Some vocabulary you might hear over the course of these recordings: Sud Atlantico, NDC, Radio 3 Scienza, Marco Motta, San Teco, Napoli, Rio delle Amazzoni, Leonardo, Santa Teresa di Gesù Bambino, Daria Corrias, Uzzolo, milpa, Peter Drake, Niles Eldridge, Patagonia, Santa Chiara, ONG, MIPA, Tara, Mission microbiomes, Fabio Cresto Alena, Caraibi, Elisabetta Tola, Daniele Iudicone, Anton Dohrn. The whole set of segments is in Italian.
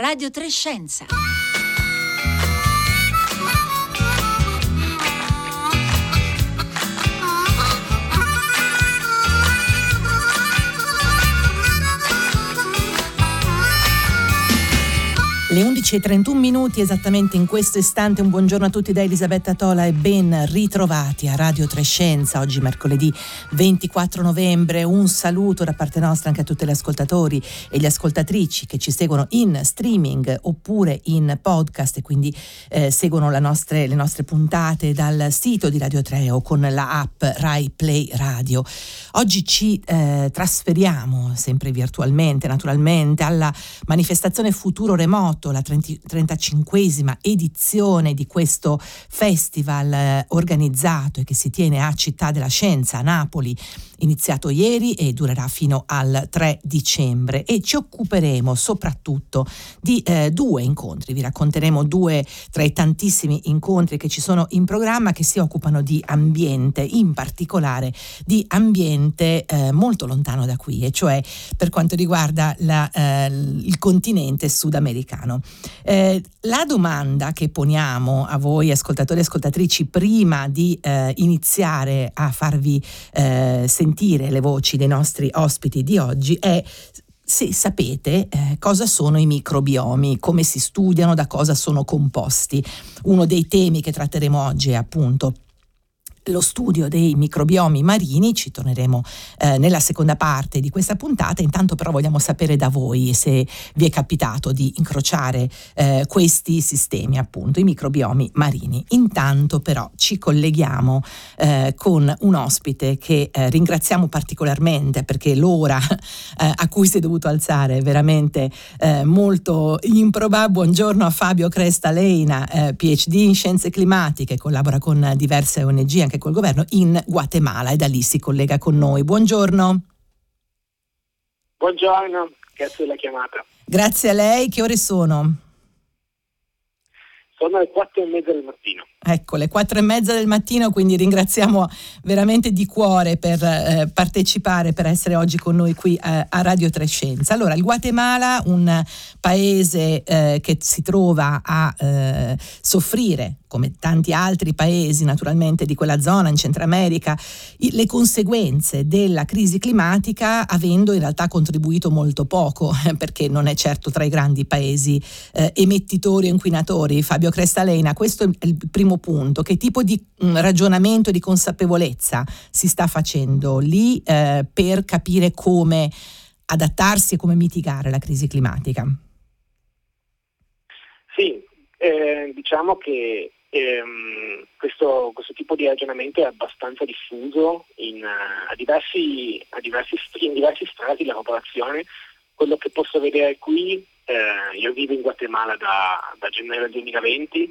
Radio 3 Scienza. Le 11:31 minuti esattamente in questo istante. Un buongiorno a tutti da Elisabetta Tola e ben ritrovati a Radio 3 Scienza. Oggi mercoledì 24 novembre. Un saluto da parte nostra anche a tutti gli ascoltatori e le ascoltatrici che ci seguono in streaming oppure in podcast e quindi seguono le nostre puntate dal sito di Radio 3 o con la app Rai Play Radio. Oggi ci trasferiamo sempre virtualmente, naturalmente, alla manifestazione Futuro Remoto, la 35esima edizione di questo festival organizzato e che si tiene a Città della Scienza, a Napoli, iniziato ieri e durerà fino al 3 dicembre. E ci occuperemo soprattutto di due incontri. Vi racconteremo due tra i tantissimi incontri che ci sono in programma che si occupano di ambiente, in particolare di ambiente molto lontano da qui, e cioè per quanto riguarda il continente sudamericano. La domanda che poniamo a voi ascoltatori e ascoltatrici prima di iniziare a farvi sentire le voci dei nostri ospiti di oggi è se sapete cosa sono i microbiomi, come si studiano, da cosa sono composti. Uno dei temi che tratteremo oggi è appunto lo studio dei microbiomi marini. Ci torneremo nella seconda parte di questa puntata. Intanto però vogliamo sapere da voi se vi è capitato di incrociare questi sistemi, appunto i microbiomi marini. Intanto però ci colleghiamo con un ospite che ringraziamo particolarmente perché l'ora a cui si è dovuto alzare è veramente molto improba. Buongiorno a Fabio Cresto Alena, PhD in scienze climatiche, collabora con diverse ONG anche col governo in Guatemala e da lì si collega con noi. Buongiorno. Buongiorno, grazie della chiamata. Grazie a lei. Che ore sono? Sono le 4:30 del mattino. Ecco, le 4:30 del mattino, quindi ringraziamo veramente di cuore per partecipare, per essere oggi con noi qui a Radio 3 Scienza. Allora, il Guatemala, un paese che si trova a soffrire, come tanti altri paesi naturalmente di quella zona in Centro America, le conseguenze della crisi climatica, avendo in realtà contribuito molto poco, perché non è certo tra i grandi paesi emettitori e inquinatori. Fabio Cresto Alena, questo è il primo punto. Che tipo di ragionamento, di consapevolezza si sta facendo lì per capire come adattarsi e come mitigare la crisi climatica? Sì, diciamo che questo tipo di ragionamento è abbastanza diffuso in diversi strati della popolazione. Quello che posso vedere qui, io vivo in Guatemala da gennaio del 2020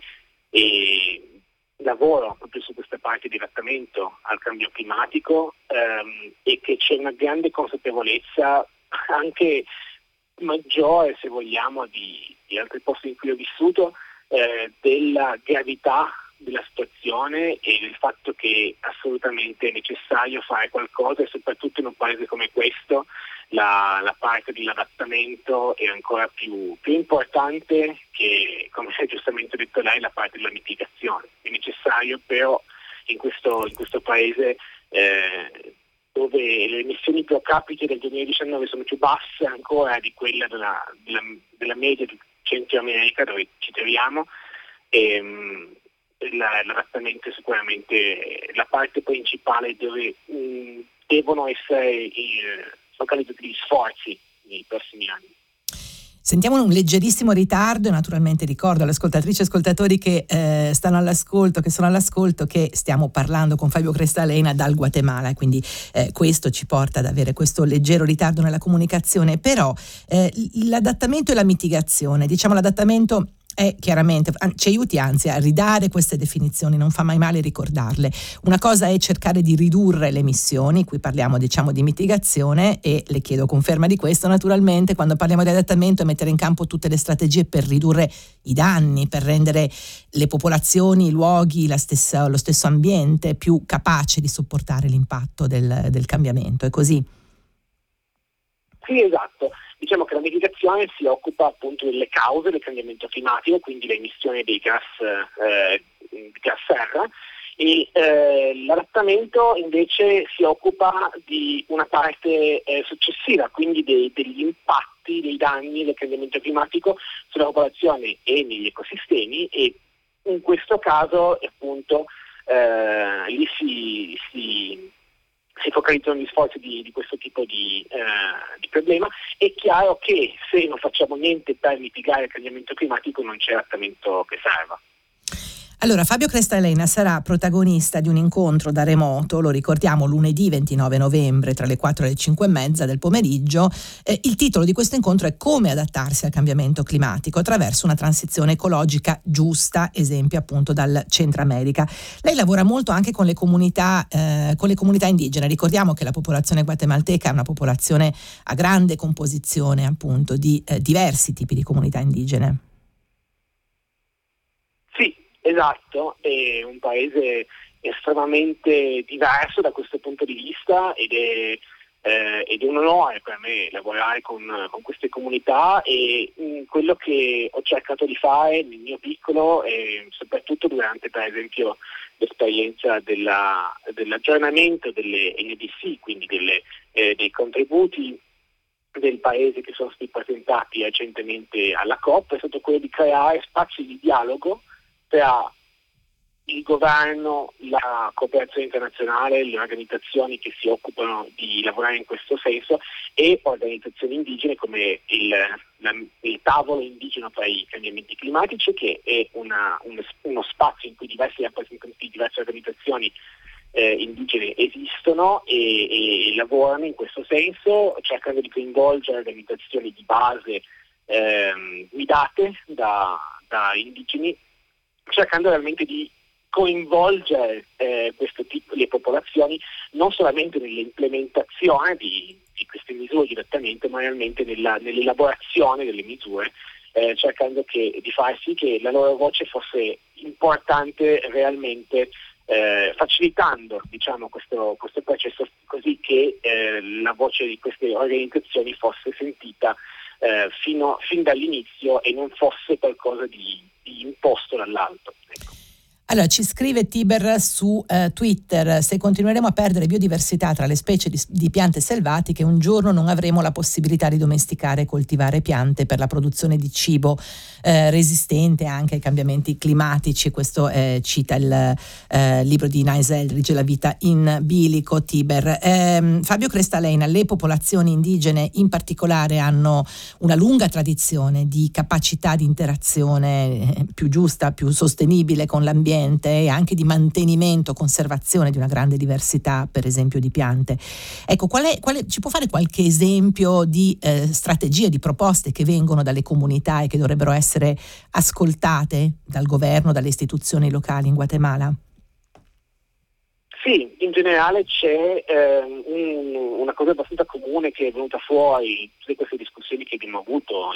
e lavoro proprio su questa parte di adattamento al cambio climatico, e che c'è una grande consapevolezza, anche maggiore se vogliamo di altri posti in cui ho vissuto, della gravità della situazione e del fatto che assolutamente è necessario fare qualcosa, e soprattutto in un paese come questo la parte dell'adattamento è ancora più importante che, come ha giustamente detto lei, la parte della mitigazione. È necessario però in questo paese, dove le emissioni pro capite del 2019 sono più basse ancora di quella della media del Centro America dove ci troviamo, l'adattamento è sicuramente la parte principale dove devono essere focalizzati gli sforzi nei prossimi anni. Sentiamo un leggerissimo ritardo e naturalmente ricordo alle ascoltatrici e ascoltatori che sono all'ascolto, che stiamo parlando con Fabio Cresto Alena dal Guatemala, quindi questo ci porta ad avere questo leggero ritardo nella comunicazione. Però l'adattamento e la mitigazione, diciamo l'adattamento è chiaramente, ci aiuti anzi a ridare queste definizioni, non fa mai male ricordarle. Una cosa è cercare di ridurre le emissioni, qui parliamo diciamo di mitigazione, e le chiedo conferma di questo naturalmente quando parliamo di adattamento, e mettere in campo tutte le strategie per ridurre i danni, per rendere le popolazioni, i luoghi, lo stesso ambiente più capace di sopportare l'impatto del cambiamento. È così? Sì, esatto. Diciamo che la mitigazione si occupa appunto delle cause del cambiamento climatico, quindi l'emissione dei gas serra, e l'adattamento invece si occupa di una parte successiva, quindi degli impatti, dei danni del cambiamento climatico sulla popolazione e negli ecosistemi, e in questo caso appunto lì si focalizzano gli sforzi di questo tipo di problema. È chiaro che se non facciamo niente per mitigare il cambiamento climatico non c'è adattamento che serva. Allora, Fabio Cresto Alena sarà protagonista di un incontro da remoto, lo ricordiamo, lunedì 29 novembre tra le 4 e le 5 e mezza del pomeriggio. Il titolo di questo incontro è Come adattarsi al cambiamento climatico attraverso una transizione ecologica giusta, esempio appunto dal Centro America. Lei lavora molto anche con le comunità indigene. Ricordiamo che la popolazione guatemalteca è una popolazione a grande composizione appunto di diversi tipi di comunità indigene. Esatto, è un paese estremamente diverso da questo punto di vista ed è un onore per me lavorare con queste comunità, e quello che ho cercato di fare nel mio piccolo, e soprattutto durante per esempio l'esperienza dell'aggiornamento delle NDC, quindi dei contributi del paese che sono stati presentati recentemente alla COP, è stato quello di creare spazi di dialogo tra il governo, la cooperazione internazionale, le organizzazioni che si occupano di lavorare in questo senso e organizzazioni indigene come il tavolo indigeno per i cambiamenti climatici, che è uno spazio in cui diversi rappresentanti di diverse organizzazioni indigene esistono e lavorano in questo senso, cercando di coinvolgere organizzazioni di base guidate da indigeni, cercando realmente di coinvolgere questo tipo di popolazioni non solamente nell'implementazione di queste misure direttamente, ma realmente nell'elaborazione delle misure, cercando di far sì che la loro voce fosse importante realmente, facilitando questo processo, così che la voce di queste organizzazioni fosse sentita fin dall'inizio e non fosse qualcosa di imposto dall'alto. Ecco. Allora, ci scrive Tiber su Twitter: se continueremo a perdere biodiversità tra le specie di piante selvatiche, un giorno non avremo la possibilità di domesticare e coltivare piante per la produzione di cibo resistente anche ai cambiamenti climatici. Questo cita il libro di Niles Eldridge, La vita in bilico. Tiber. Fabio Cresto Alena, le popolazioni indigene in particolare hanno una lunga tradizione di capacità di interazione più giusta, più sostenibile con l'ambiente, e anche di mantenimento, conservazione di una grande diversità, per esempio, di piante. Ecco, ci può fare qualche esempio di strategie, di proposte che vengono dalle comunità e che dovrebbero essere ascoltate dal governo, dalle istituzioni locali in Guatemala? Sì, in generale c'è una cosa abbastanza comune che è venuta fuori in tutte queste discussioni che abbiamo avuto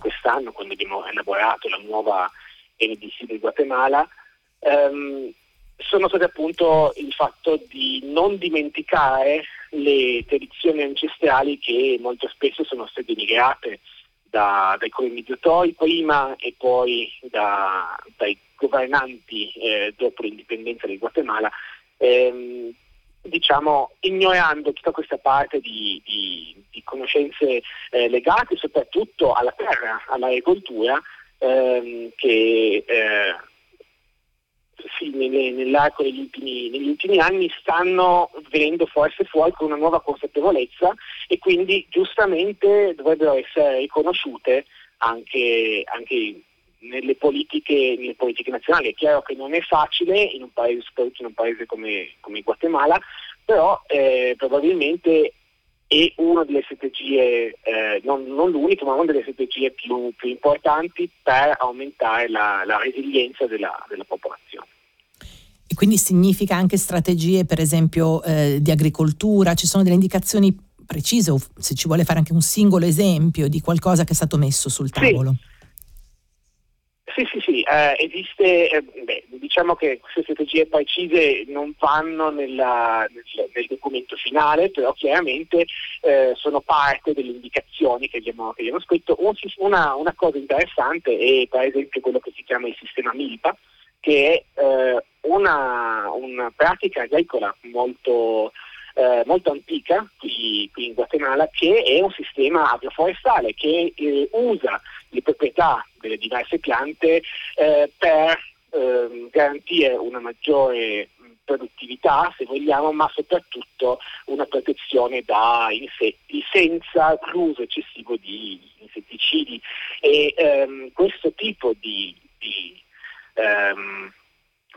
quest'anno quando abbiamo elaborato la nuova NDC del Guatemala. Sono state appunto il fatto di non dimenticare le tradizioni ancestrali che molto spesso sono state denigrate dai colonizzatori prima e poi dai governanti dopo l'indipendenza del Guatemala, ignorando tutta questa parte di conoscenze legate soprattutto alla terra, all'agricoltura, che sì, nell'arco negli ultimi anni stanno venendo forse fuori con una nuova consapevolezza, e quindi giustamente dovrebbero essere riconosciute anche nelle politiche nazionali. È chiaro che non è facile in un paese, soprattutto in un paese come Guatemala, però probabilmente è una delle strategie, non l'unica, ma una delle strategie più importanti per aumentare la resilienza della popolazione. E quindi significa anche strategie, per esempio, di agricoltura? Ci sono delle indicazioni precise, o se ci vuole fare anche un singolo esempio di qualcosa che è stato messo sul tavolo? Sì. Esiste diciamo che queste strategie precise non vanno nel documento finale, però chiaramente sono parte delle indicazioni che abbiamo scritto. Una cosa interessante è per esempio quello che si chiama il sistema MIPA, che è una pratica agricola molto antica qui in Guatemala, che è un sistema agroforestale che usa le proprietà delle diverse piante per garantire una maggiore produttività, se vogliamo, ma soprattutto una protezione da insetti senza l'uso eccessivo di insetticidi. E questo tipo di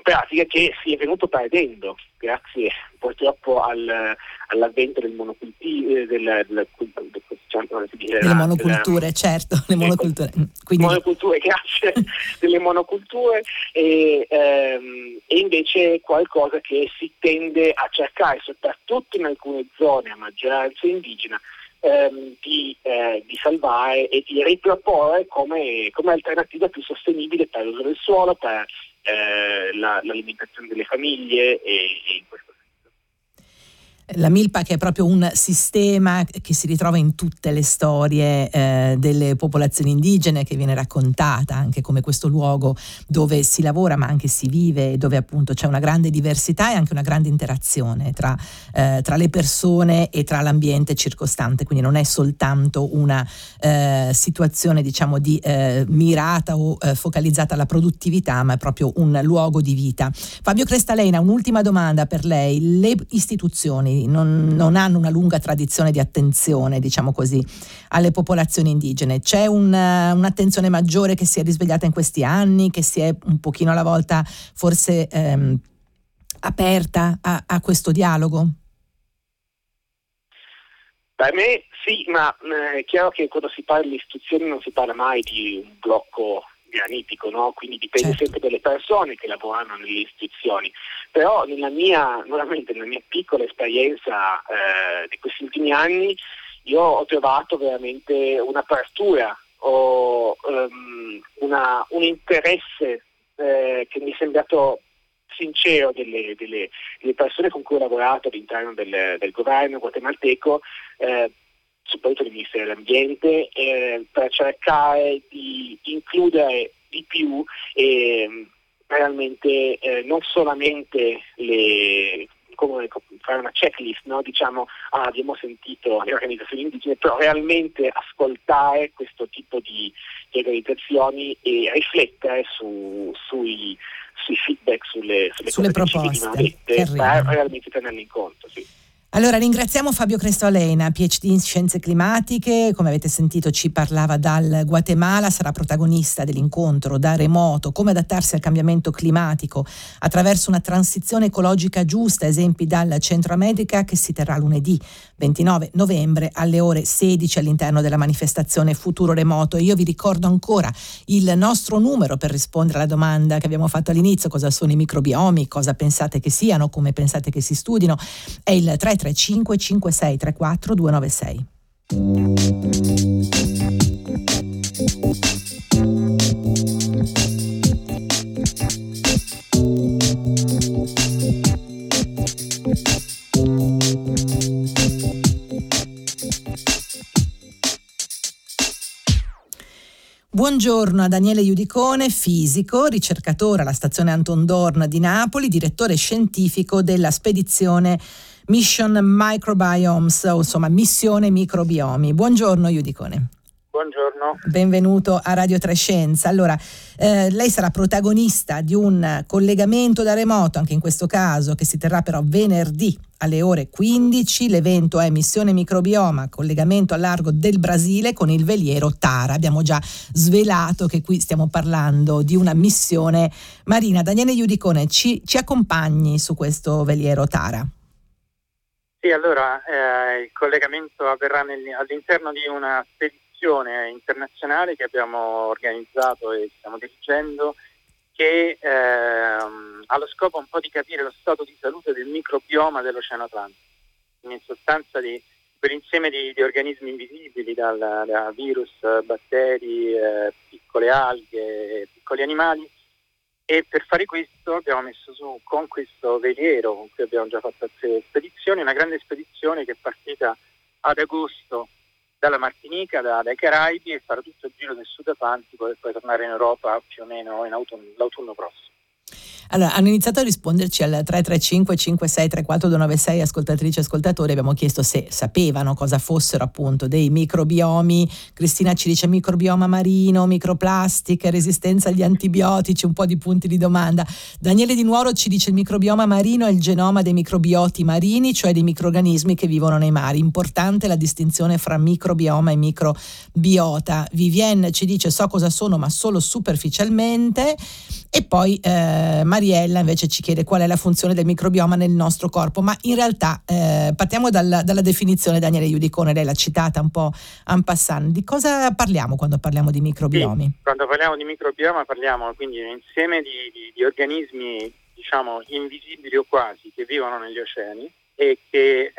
pratica che si è venuto perdendo grazie purtroppo all'avvento del monocultivo, delle monoculture, certo, le monoculture, quindi monoculture, grazie, delle monoculture, e invece è qualcosa che si tende a cercare, soprattutto in alcune zone a maggioranza indigena, di salvare e di riproporre come alternativa più sostenibile per l'uso del suolo, per l'alimentazione delle famiglie e in questo senso. La milpa, che è proprio un sistema che si ritrova in tutte le storie delle popolazioni indigene, che viene raccontata anche come questo luogo dove si lavora ma anche si vive, dove appunto c'è una grande diversità e anche una grande interazione tra le persone e tra l'ambiente circostante, quindi non è soltanto una situazione diciamo di mirata o focalizzata alla produttività, ma è proprio un luogo di vita. Fabio Cresto Alena, un'ultima domanda per lei. Le istituzioni non hanno una lunga tradizione di attenzione, diciamo così, alle popolazioni indigene. C'è un'attenzione maggiore che si è risvegliata in questi anni, che si è un pochino alla volta forse aperta a questo dialogo? Per me sì, ma è chiaro che quando si parla di istituzioni non si parla mai di un blocco granitico, no? Quindi dipende sempre dalle persone che lavorano nelle istituzioni. Però nella mia piccola esperienza di questi ultimi anni, io ho trovato veramente un'apertura o un interesse che mi è sembrato sincero delle persone con cui ho lavorato all'interno del governo guatemalteco, soprattutto del Ministero dell'Ambiente, per cercare di includere di più realmente non solamente come fare una checklist, no? Diciamo, abbiamo sentito le organizzazioni indigene, però realmente ascoltare questo tipo di organizzazioni e riflettere sui feedback, sulle proposte, per realmente tenerli in conto, sì. Allora ringraziamo Fabio Cresto Alena, PhD in Scienze Climatiche, come avete sentito ci parlava dal Guatemala, sarà protagonista dell'incontro da remoto Come adattarsi al cambiamento climatico attraverso una transizione ecologica giusta, esempi dal Centro America, che si terrà lunedì 29 novembre alle ore 16 all'interno della manifestazione Futuro Remoto. Io vi ricordo ancora il nostro numero per rispondere alla domanda che abbiamo fatto all'inizio: cosa sono i microbiomi, cosa pensate che siano, come pensate che si studino, è il 335 56 34 296. Buongiorno a Daniele Iudicone, fisico, ricercatore alla stazione Anton Dohrn di Napoli, direttore scientifico della spedizione Mission Microbiomes, insomma missione microbiomi. Buongiorno Iudicone. Buongiorno. Benvenuto a Radio 3 Scienza. Allora, lei sarà protagonista di un collegamento da remoto, anche in questo caso, che si terrà però venerdì alle ore 15. L'evento è Missione Microbioma, collegamento a largo del Brasile con il veliero Tara. Abbiamo già svelato che qui stiamo parlando di una missione marina. Daniele Iudicone, ci accompagni su questo veliero Tara? Sì, allora il collegamento avverrà all'interno di una spedizione internazionale che abbiamo organizzato e stiamo dirigendo, che ha lo scopo un po' di capire lo stato di salute del microbioma dell'Oceano Atlantico, in sostanza di quell'insieme di organismi invisibili, da virus, batteri, piccole alghe, piccoli animali, E per fare questo abbiamo messo su, con questo veliero con cui abbiamo già fatto 6 spedizioni, una grande spedizione che è partita ad agosto dalla Martinica, dai Caraibi, e farà tutto il giro del Sud Atlantico e poi tornare in Europa più o meno in l'autunno prossimo. Allora, hanno iniziato a risponderci al 335 5634 296 ascoltatrici e ascoltatori. Abbiamo chiesto se sapevano cosa fossero appunto dei microbiomi. Cristina ci dice microbioma marino, microplastiche, resistenza agli antibiotici, un po' di punti di domanda. Daniele Di Nuoro ci dice il microbioma marino è il genoma dei microbioti marini, cioè dei microrganismi che vivono nei mari. Importante la distinzione fra microbioma e microbiota. Vivienne ci dice so cosa sono ma solo superficialmente, e poi Mariella invece ci chiede qual è la funzione del microbioma nel nostro corpo, ma in realtà partiamo dalla definizione. Daniele Iudicone, lei l'ha citata un po' en passant, di cosa parliamo quando parliamo di microbiomi? Sì, quando parliamo di microbioma parliamo quindi di un insieme di organismi diciamo invisibili o quasi che vivono negli oceani e che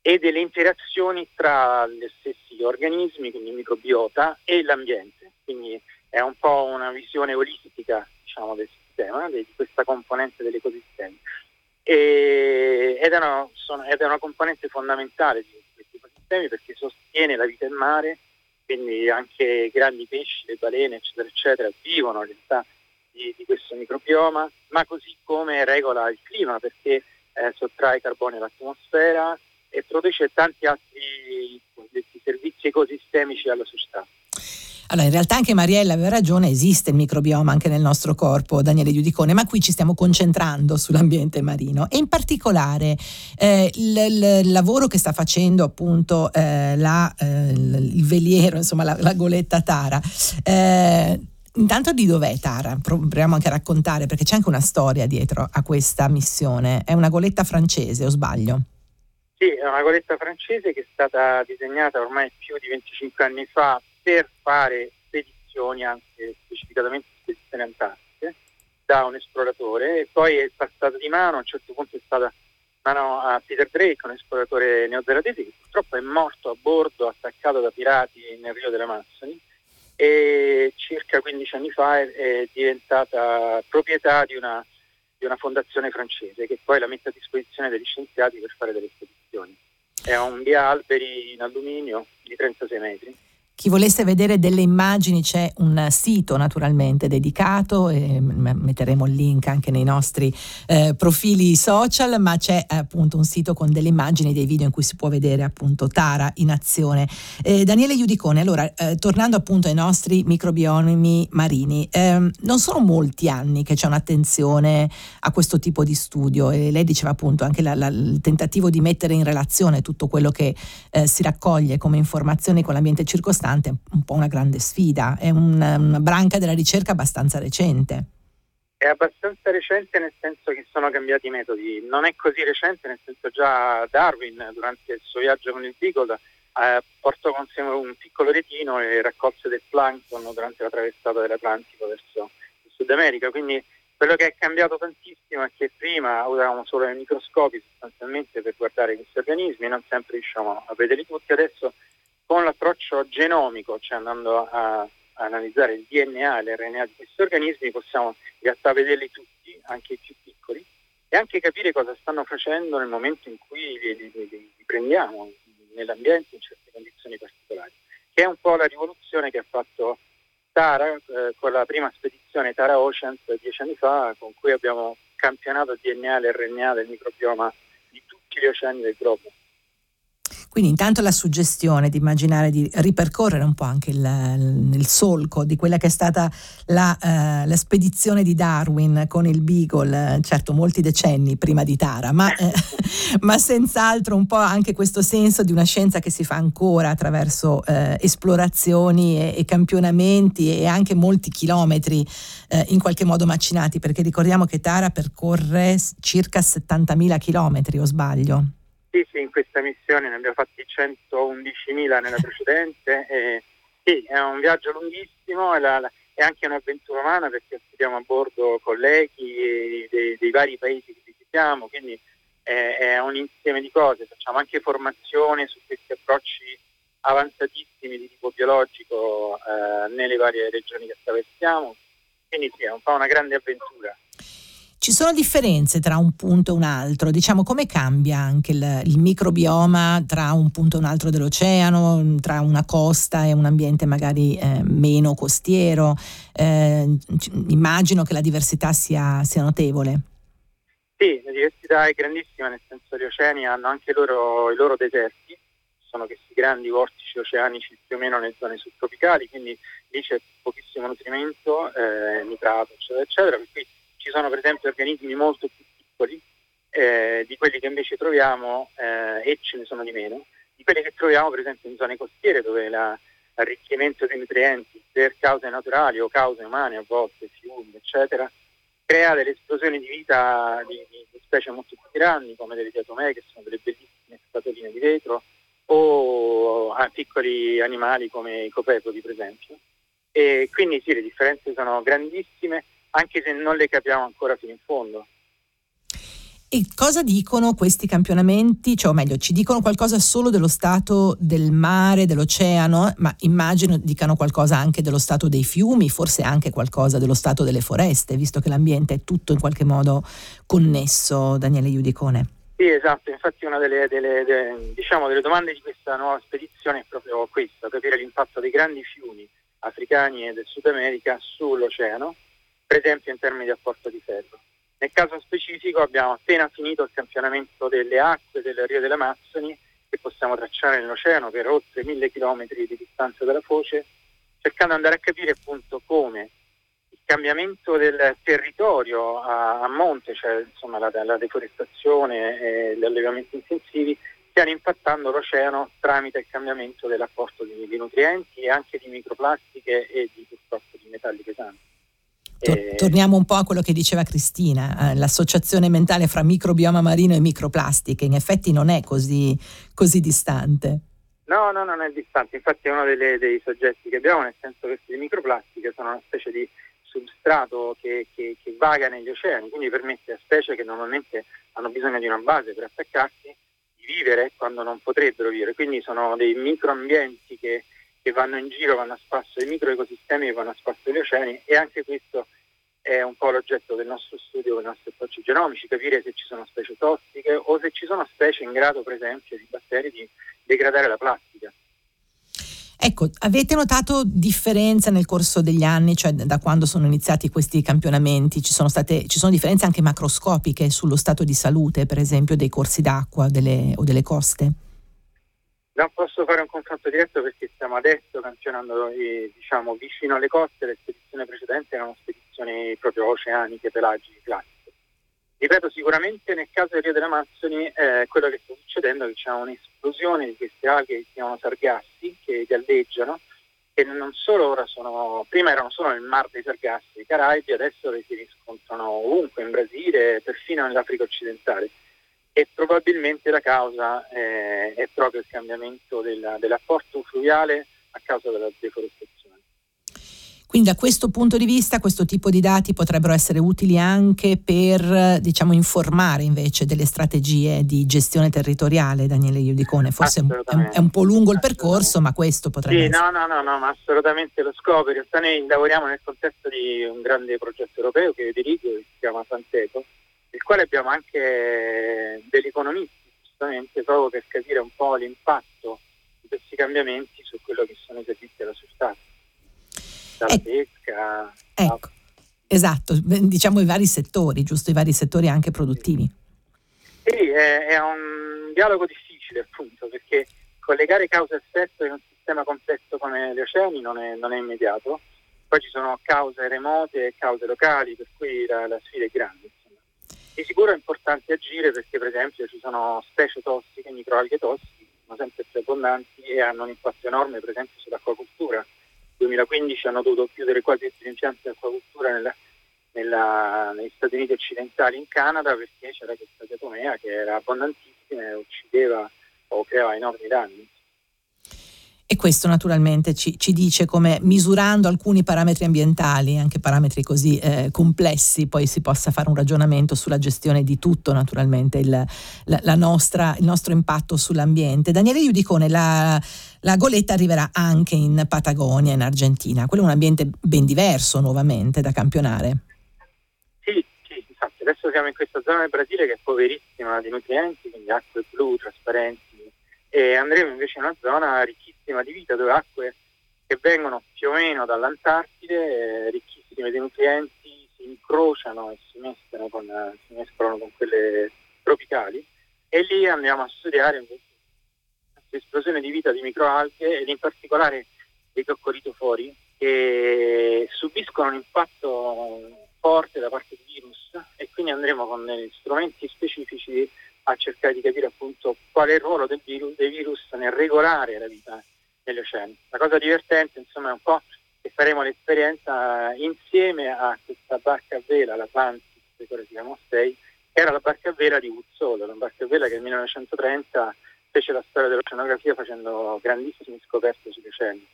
e delle interazioni tra gli stessi organismi, quindi microbiota, e l'ambiente, quindi è un po' una visione olistica del sistema, di questa componente dell'ecosistema, ed è una componente fondamentale di questi ecosistemi perché sostiene la vita in mare, quindi anche grandi pesci, le balene eccetera eccetera vivono in realtà di questo microbioma, ma così come regola il clima perché sottrae carbonio all'atmosfera e produce tanti altri servizi ecosistemici alla società. Allora, in realtà anche Mariella aveva ragione, esiste il microbioma anche nel nostro corpo, Daniele Iudicone, ma qui ci stiamo concentrando sull'ambiente marino e in particolare il lavoro che sta facendo appunto il veliero, insomma la goletta Tara. Intanto di dov'è Tara? Proviamo anche a raccontare, perché c'è anche una storia dietro a questa missione. È una goletta francese, o sbaglio? Sì, è una goletta francese che è stata disegnata ormai più di 25 anni fa per fare spedizioni, anche specificatamente spedizioni antartiche, da un esploratore, e poi è passata di mano, a un certo punto è stata mano a Peter Drake, un esploratore neozelandese che purtroppo è morto a bordo attaccato da pirati nel Rio delle Amazzoni, e circa 15 anni fa è diventata proprietà di una fondazione francese che poi la mette a disposizione degli scienziati per fare delle spedizioni. È un via alberi in alluminio di 36 metri. Chi volesse vedere delle immagini c'è un sito naturalmente dedicato, e metteremo il link anche nei nostri profili social, ma c'è appunto un sito con delle immagini, dei video in cui si può vedere appunto Tara in azione. Daniele Iudicone, allora tornando appunto ai nostri microbiomi marini, non sono molti anni che c'è un'attenzione a questo tipo di studio, e lei diceva appunto anche il tentativo di mettere in relazione tutto quello che si raccoglie come informazioni con l'ambiente circostante è un po' una grande sfida, è una branca della ricerca abbastanza recente. È abbastanza recente nel senso che sono cambiati i metodi, non è così recente nel senso già Darwin durante il suo viaggio con il Beagle portò con sé un piccolo retino e raccolse del plankton durante la traversata dell'Atlantico verso il Sud America, quindi quello che è cambiato tantissimo è che prima usavamo solo i microscopi sostanzialmente per guardare questi organismi, non sempre riusciamo a vederli tutti, adesso con l'approccio genomico, cioè andando a analizzare il DNA e l'RNA di questi organismi, possiamo in realtà vederli tutti, anche i più piccoli, e anche capire cosa stanno facendo nel momento in cui li prendiamo nell'ambiente in certe condizioni particolari, che è un po' la rivoluzione che ha fatto Tara con la prima spedizione Tara Oceans 10 anni fa, con cui abbiamo campionato il DNA e l'RNA del microbioma di tutti gli oceani del globo. Quindi intanto la suggestione di immaginare di ripercorrere un po' anche il solco di quella che è stata la spedizione di Darwin con il Beagle, certo molti decenni prima di Tara, ma senz'altro un po' anche questo senso di una scienza che si fa ancora attraverso esplorazioni e campionamenti e anche molti chilometri in qualche modo macinati, perché ricordiamo che Tara percorre circa 70.000 chilometri, o sbaglio? Sì, in questa missione ne abbiamo fatti 111.000 nella precedente, e sì, è un viaggio lunghissimo, è anche un'avventura umana perché ospitiamo a bordo colleghi dei vari paesi che visitiamo, quindi è un insieme di cose, facciamo anche formazione su questi approcci avanzatissimi di tipo biologico nelle varie regioni che attraversiamo, Quindi sì, è un po' una grande avventura. Ci sono differenze tra un punto e un altro? Diciamo, come cambia anche il microbioma tra un punto e un altro dell'oceano, tra una costa e un ambiente magari meno costiero? Immagino che la diversità sia notevole. Sì, la diversità è grandissima, nel senso che gli oceani hanno anche i loro deserti, sono questi grandi vortici oceanici più o meno nelle zone subtropicali, quindi lì c'è pochissimo nutrimento, nitrato, eccetera, eccetera, per cui ci sono per esempio organismi molto più piccoli di quelli che invece troviamo e ce ne sono di meno, di quelli che troviamo per esempio in zone costiere dove l'arricchimento dei nutrienti per cause naturali o cause umane a volte, fiumi, eccetera, crea delle esplosioni di vita di specie molto più grandi come delle diatomee che sono delle bellissime spatoline di vetro o piccoli animali come i copepodi per esempio. E quindi sì, le differenze sono grandissime anche se non le capiamo ancora fino in fondo. E cosa dicono questi campionamenti? Cioè, o meglio, ci dicono qualcosa solo dello stato del mare, dell'oceano, ma immagino dicano qualcosa anche dello stato dei fiumi, forse anche qualcosa dello stato delle foreste, visto che l'ambiente è tutto in qualche modo connesso, Daniele Iudicone. Sì, esatto, infatti una delle domande di questa nuova spedizione è proprio questa, capire l'impatto dei grandi fiumi africani e del Sud America sull'oceano, per esempio in termini di apporto di ferro. Nel caso specifico abbiamo appena finito il campionamento delle acque del Rio delle Amazzoni che possiamo tracciare nell'oceano per oltre 1.000 chilometri di distanza dalla foce, cercando di andare a capire appunto come il cambiamento del territorio a monte, cioè insomma la deforestazione e gli allevamenti intensivi, stiano impattando l'oceano tramite il cambiamento dell'apporto di nutrienti e anche di microplastiche e di purtroppo di metalli pesanti. Torniamo un po' a quello che diceva Cristina, l'associazione mentale fra microbioma marino e microplastiche in effetti non è così distante. No, non è distante, infatti è uno dei soggetti che abbiamo, nel senso che le microplastiche sono una specie di substrato che vaga negli oceani, quindi permette a specie che normalmente hanno bisogno di una base per attaccarsi di vivere quando non potrebbero vivere, quindi sono dei microambienti che vanno in giro, vanno a spasso, i microecosistemi che vanno a spasso gli oceani, e anche questo è un po' l'oggetto del nostro studio, dei nostri approcci genomici, capire se ci sono specie tossiche o se ci sono specie in grado, per esempio, di batteri di degradare la plastica. Ecco, avete notato differenze nel corso degli anni, cioè da quando sono iniziati questi campionamenti? Ci sono differenze anche macroscopiche sullo stato di salute, per esempio, dei corsi d'acqua o delle coste? Non posso fare un confronto diretto perché stiamo adesso campionando vicino alle coste. Le spedizioni precedenti erano spedizioni proprio oceaniche, pelagiche, classiche. Ripeto, sicuramente nel caso del Rio delle Amazzoni quello che sta succedendo è che c'è un'esplosione di queste alghe che si chiamano sargassi, che galleggiano, che non solo prima erano solo nel Mar dei Sargassi, dei Caraibi, adesso le si riscontrano ovunque, in Brasile, perfino nell'Africa occidentale. E probabilmente la causa è proprio il cambiamento dell'apporto fluviale a causa della deforestazione. Quindi da questo punto di vista questo tipo di dati potrebbero essere utili anche per, informare invece delle strategie di gestione territoriale, Daniele Iudicone. Forse è un po' lungo il percorso, ma questo potrebbe essere. Sì, no, ma assolutamente lo scopo. In realtà noi lavoriamo nel contesto di un grande progetto europeo che io dirigo, che si chiama San Teco, il quale abbiamo anche degli economisti, giustamente, proprio per capire un po' l'impatto di questi cambiamenti su quello che sono i servizi alla società, dalla pesca. Ecco, esatto, i vari settori, giusto? I vari settori anche produttivi. Sì, è un dialogo difficile, appunto, perché collegare causa e effetto in un sistema complesso come gli oceani non è immediato. Poi ci sono cause remote e cause locali, per cui la sfida è grande. Di sicuro è importante agire perché, per esempio, ci sono specie tossiche, microalghe tossiche, che sono sempre più abbondanti e hanno un impatto enorme, per esempio, sull'acquacoltura. Nel 2015 hanno dovuto chiudere quasi tutti gli impianti di acquacoltura negli Stati Uniti occidentali, in Canada, perché c'era questa diatomea che era abbondantissima e uccideva o creava enormi danni. E questo naturalmente ci dice come, misurando alcuni parametri ambientali, anche parametri così complessi, poi si possa fare un ragionamento sulla gestione di tutto, naturalmente il nostro impatto sull'ambiente. Daniele Iudicone, la goletta arriverà anche in Patagonia, in Argentina. Quello è un ambiente ben diverso nuovamente da campionare. Sì, infatti adesso siamo in questa zona del Brasile che è poverissima di nutrienti, quindi acque blu, trasparenti, e andremo invece in una zona ricchissima di vita, dove acque che vengono più o meno dall'Antartide, ricchissime di nutrienti, si incrociano e si mescolano con quelle tropicali, e lì andiamo a studiare invece l'esplosione di vita di microalghe ed in particolare dei coccolitofori, che subiscono un impatto forte da parte di virus, e quindi andremo con strumenti specifici a cercare di capire appunto qual è il ruolo dei virus nel regolare la vita negli oceani. La cosa divertente, insomma, è un po' che faremo l'esperienza insieme a questa barca a vela, la Pantis, che ora si chiama 6, che era la barca a vela di Uzzolo, la barca a vela che nel 1930 fece la storia dell'oceanografia facendo grandissime scoperte sugli oceani.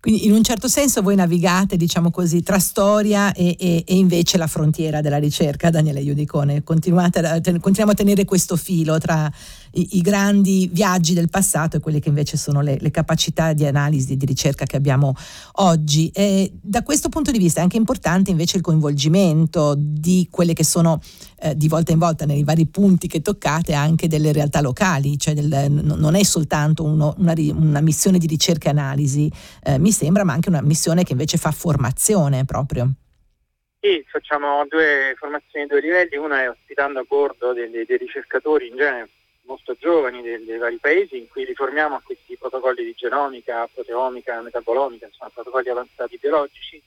Quindi in un certo senso voi navigate, diciamo così, tra storia e invece la frontiera della ricerca, Daniele Iudicone. Continuiamo a tenere questo filo tra i grandi viaggi del passato e quelle che invece sono le capacità di analisi, di ricerca che abbiamo oggi. E da questo punto di vista è anche importante invece il coinvolgimento di quelle che sono di volta in volta nei vari punti che toccate anche delle realtà locali, cioè non è soltanto una missione di ricerca e analisi, mi sembra, ma anche una missione che invece fa formazione proprio. Sì, facciamo due formazioni di due livelli, una è ospitando a bordo dei ricercatori in genere molto giovani dei vari paesi, in cui li formiamo a questi protocolli di genomica, proteomica, metabolomica, insomma protocolli avanzati biologici,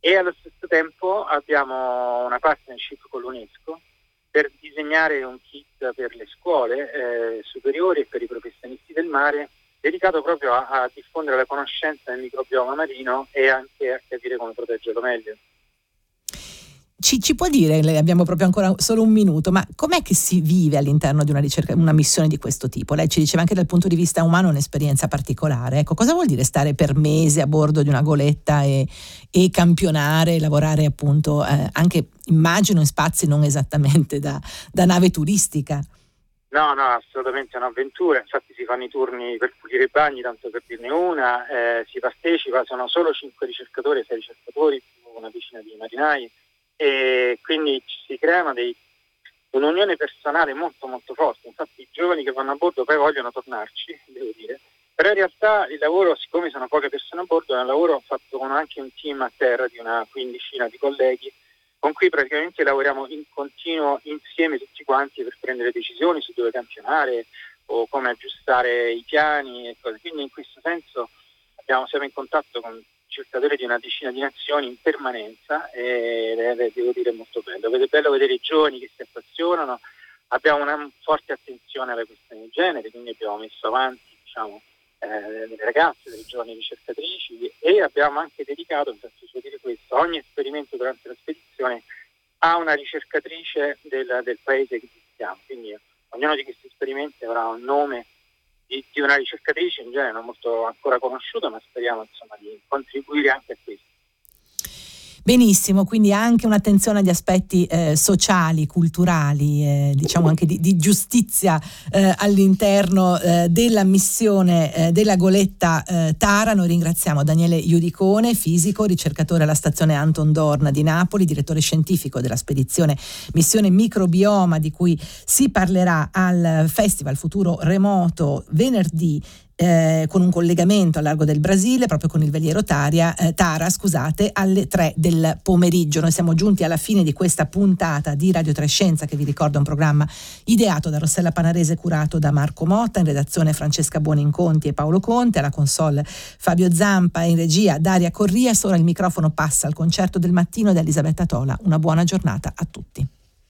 e allo stesso tempo abbiamo una partnership con l'UNESCO per disegnare un kit per le scuole superiori e per i professionisti del mare, dedicato proprio a diffondere la conoscenza del microbioma marino e anche a capire come proteggerlo meglio. Ci può dire, abbiamo proprio ancora solo un minuto, ma com'è che si vive all'interno di una ricerca, una missione di questo tipo? Lei ci diceva anche dal punto di vista umano un'esperienza particolare. Ecco, cosa vuol dire stare per mesi a bordo di una goletta e campionare, lavorare appunto anche, immagino, in spazi non esattamente da nave turistica? No, assolutamente è un'avventura, infatti si fanno i turni per pulire i bagni, tanto per dirne una, si partecipa, sono solo 5 ricercatori, 6 ricercatori, più una decina di marinai, e quindi si crea un'unione personale molto molto forte. Infatti i giovani che vanno a bordo poi vogliono tornarci, devo dire, però in realtà il lavoro, siccome sono poche persone a bordo, è un lavoro fatto con anche un team a terra di una quindicina di colleghi, con cui praticamente lavoriamo in continuo insieme tutti quanti per prendere decisioni su dove campionare o come aggiustare i piani e cose. Quindi in questo senso siamo in contatto con ricercatori di una decina di nazioni in permanenza, e devo dire è molto bello. È bello vedere i giovani che si appassionano, abbiamo una forte attenzione alle questioni di genere, quindi abbiamo messo avanti delle ragazze, delle giovani ricercatrici, e abbiamo anche dedicato, infatti devo dire questo, ogni esperimento durante la spedizione a una ricercatrice del paese che visitiamo, quindi ognuno di questi esperimenti avrà un nome di una ricercatrice, in genere non molto ancora conosciuta, ma speriamo insomma di contribuire anche a questo. Benissimo, quindi anche un'attenzione agli aspetti sociali, culturali, diciamo anche di giustizia all'interno della missione della goletta Tara. Noi ringraziamo Daniele Iudicone, fisico, ricercatore alla stazione Anton Dohrn di Napoli, direttore scientifico della spedizione Mission Microbioma, di cui si parlerà al Festival Futuro Remoto venerdì, con un collegamento al largo del Brasile proprio con il veliero Tara, alle 3 del pomeriggio. Noi siamo giunti alla fine di questa puntata di Radio 3 Scienza, che vi ricordo è un programma ideato da Rossella Panarese, curato da Marco Motta, in redazione Francesca Buoninconti e Paolo Conte, alla console Fabio Zampa e in regia Daria Corrias. Ora il microfono passa al concerto del mattino da Elisabetta Tola. Una buona giornata a tutti.